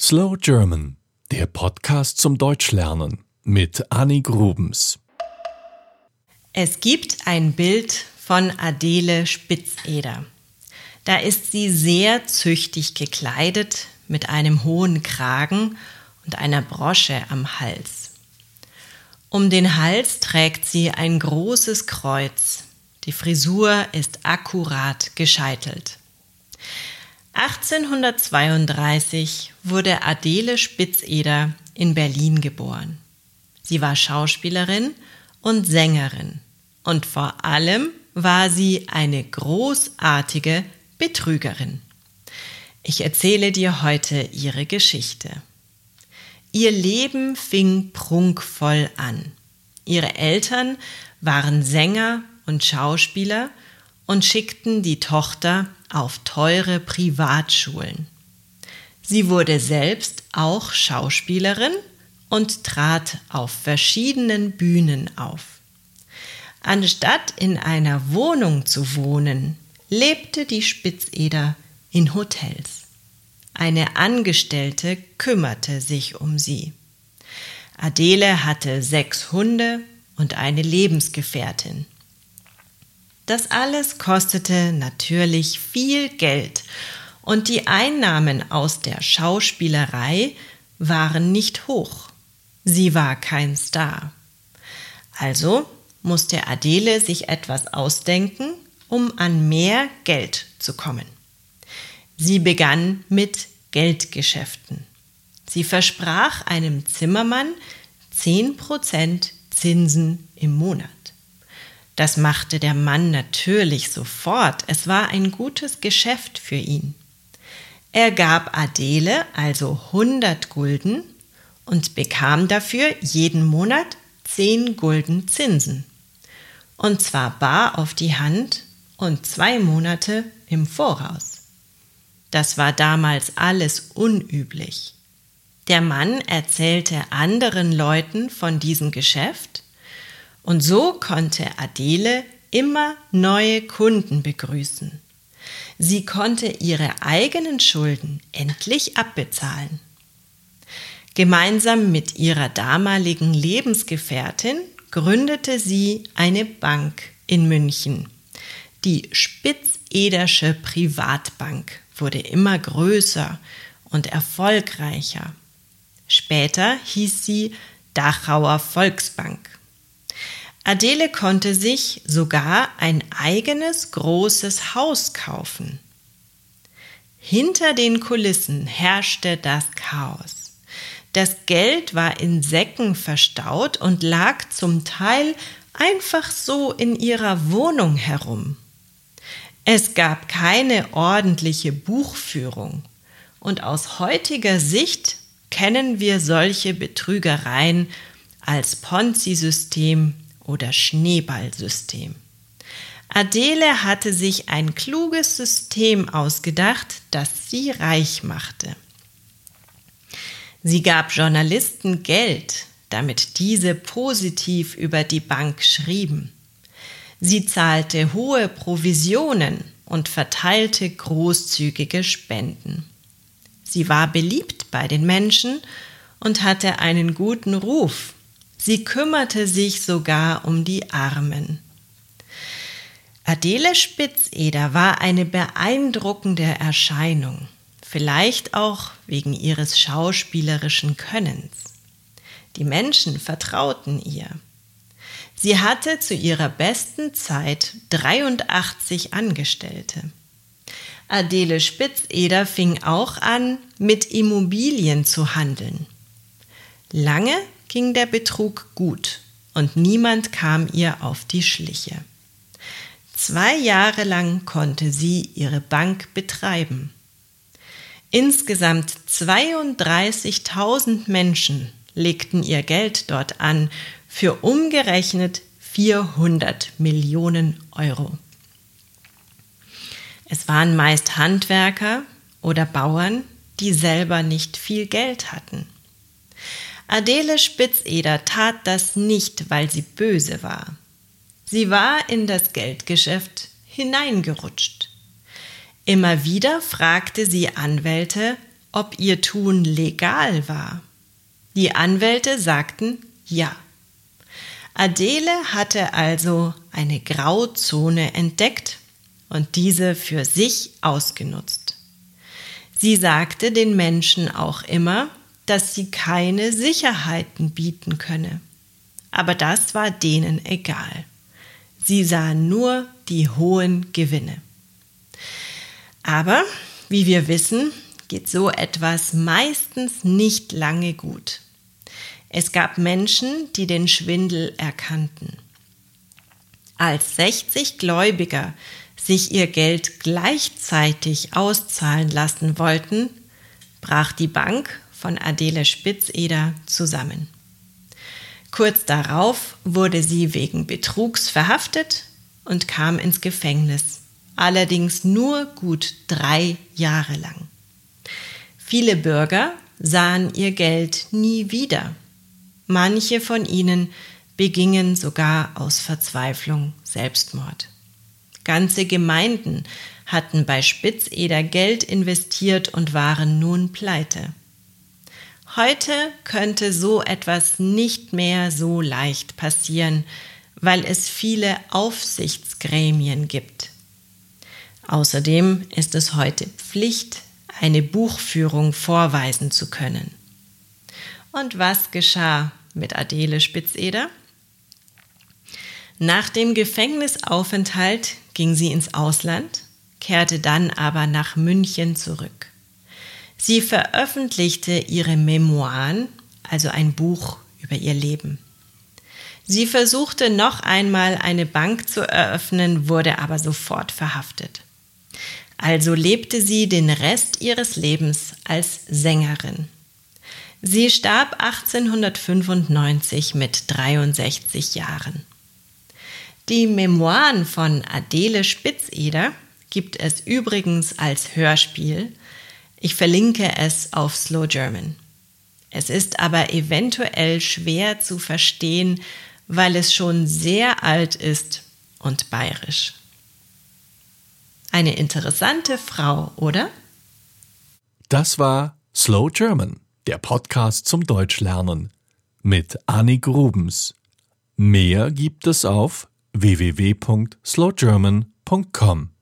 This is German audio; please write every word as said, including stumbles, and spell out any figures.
Slow German, der Podcast zum Deutschlernen mit Annik Rubens. Es gibt ein Bild von Adele Spitzeder. Da ist sie sehr züchtig gekleidet mit einem hohen Kragen und einer Brosche am Hals. Um den Hals trägt sie ein großes Kreuz. Die Frisur ist akkurat gescheitelt. achtzehnhundertzweiunddreißig wurde Adele Spitzeder in Berlin geboren. Sie war Schauspielerin und Sängerin und vor allem war sie eine großartige Betrügerin. Ich erzähle dir heute ihre Geschichte. Ihr Leben fing prunkvoll an. Ihre Eltern waren Sänger und Schauspieler und schickten die Tochter auf teure Privatschulen. Sie wurde selbst auch Schauspielerin und trat auf verschiedenen Bühnen auf. Anstatt in einer Wohnung zu wohnen, lebte die Spitzeder in Hotels. Eine Angestellte kümmerte sich um sie. Adele hatte sechs Hunde und eine Lebensgefährtin. Das alles kostete natürlich viel Geld und die Einnahmen aus der Schauspielerei waren nicht hoch. Sie war kein Star. Also musste Adele sich etwas ausdenken, um an mehr Geld zu kommen. Sie begann mit Geldgeschäften. Sie versprach einem Zimmermann zehn Prozent Zinsen im Monat. Das machte der Mann natürlich sofort. Es war ein gutes Geschäft für ihn. Er gab Adele also hundert Gulden und bekam dafür jeden Monat zehn Gulden Zinsen. Und zwar bar auf die Hand und zwei Monate im Voraus. Das war damals alles unüblich. Der Mann erzählte anderen Leuten von diesem Geschäft. Und so konnte Adele immer neue Kunden begrüßen. Sie konnte ihre eigenen Schulden endlich abbezahlen. Gemeinsam mit ihrer damaligen Lebensgefährtin gründete sie eine Bank in München. Die Spitzedersche Privatbank wurde immer größer und erfolgreicher. Später hieß sie Dachauer Volksbank. Adele konnte sich sogar ein eigenes großes Haus kaufen. Hinter den Kulissen herrschte das Chaos. Das Geld war in Säcken verstaut und lag zum Teil einfach so in ihrer Wohnung herum. Es gab keine ordentliche Buchführung und aus heutiger Sicht kennen wir solche Betrügereien als Ponzi-System oder Schneeballsystem. Adele hatte sich ein kluges System ausgedacht, das sie reich machte. Sie gab Journalisten Geld, damit diese positiv über die Bank schrieben. Sie zahlte hohe Provisionen und verteilte großzügige Spenden. Sie war beliebt bei den Menschen und hatte einen guten Ruf. Sie kümmerte sich sogar um die Armen. Adele Spitzeder war eine beeindruckende Erscheinung, vielleicht auch wegen ihres schauspielerischen Könnens. Die Menschen vertrauten ihr. Sie hatte zu ihrer besten Zeit dreiundachtzig Angestellte. Adele Spitzeder fing auch an, mit Immobilien zu handeln. Lange ging der Betrug gut und niemand kam ihr auf die Schliche. Zwei Jahre lang konnte sie ihre Bank betreiben. Insgesamt zweiunddreißigtausend Menschen legten ihr Geld dort an, für umgerechnet vierhundert Millionen Euro. Es waren meist Handwerker oder Bauern, die selber nicht viel Geld hatten. Adele Spitzeder tat das nicht, weil sie böse war. Sie war in das Geldgeschäft hineingerutscht. Immer wieder fragte sie Anwälte, ob ihr Tun legal war. Die Anwälte sagten ja. Adele hatte also eine Grauzone entdeckt und diese für sich ausgenutzt. Sie sagte den Menschen auch immer, dass sie keine Sicherheiten bieten könne. Aber das war denen egal. Sie sahen nur die hohen Gewinne. Aber, wie wir wissen, geht so etwas meistens nicht lange gut. Es gab Menschen, die den Schwindel erkannten. Als sechzig Gläubiger sich ihr Geld gleichzeitig auszahlen lassen wollten, brach die Bank von Adele Spitzeder zusammen. Kurz darauf wurde sie wegen Betrugs verhaftet und kam ins Gefängnis, allerdings nur gut drei Jahre lang. Viele Bürger sahen ihr Geld nie wieder. Manche von ihnen begingen sogar aus Verzweiflung Selbstmord. Ganze Gemeinden hatten bei Spitzeder Geld investiert und waren nun pleite. Heute könnte so etwas nicht mehr so leicht passieren, weil es viele Aufsichtsgremien gibt. Außerdem ist es heute Pflicht, eine Buchführung vorweisen zu können. Und was geschah mit Adele Spitzeder? Nach dem Gefängnisaufenthalt ging sie ins Ausland, kehrte dann aber nach München zurück. Sie veröffentlichte ihre Memoiren, also ein Buch über ihr Leben. Sie versuchte noch einmal eine Bank zu eröffnen, wurde aber sofort verhaftet. Also lebte sie den Rest ihres Lebens als Sängerin. Sie starb achtzehnhundertfünfundneunzig mit dreiundsechzig Jahren. Die Memoiren von Adele Spitzeder gibt es übrigens als Hörspiel. Ich verlinke es auf Slow German. Es ist aber eventuell schwer zu verstehen, weil es schon sehr alt ist und bayerisch. Eine interessante Frau, oder? Das war Slow German, der Podcast zum Deutschlernen mit Annik Rubens. Mehr gibt es auf w w w Punkt slow german Punkt com.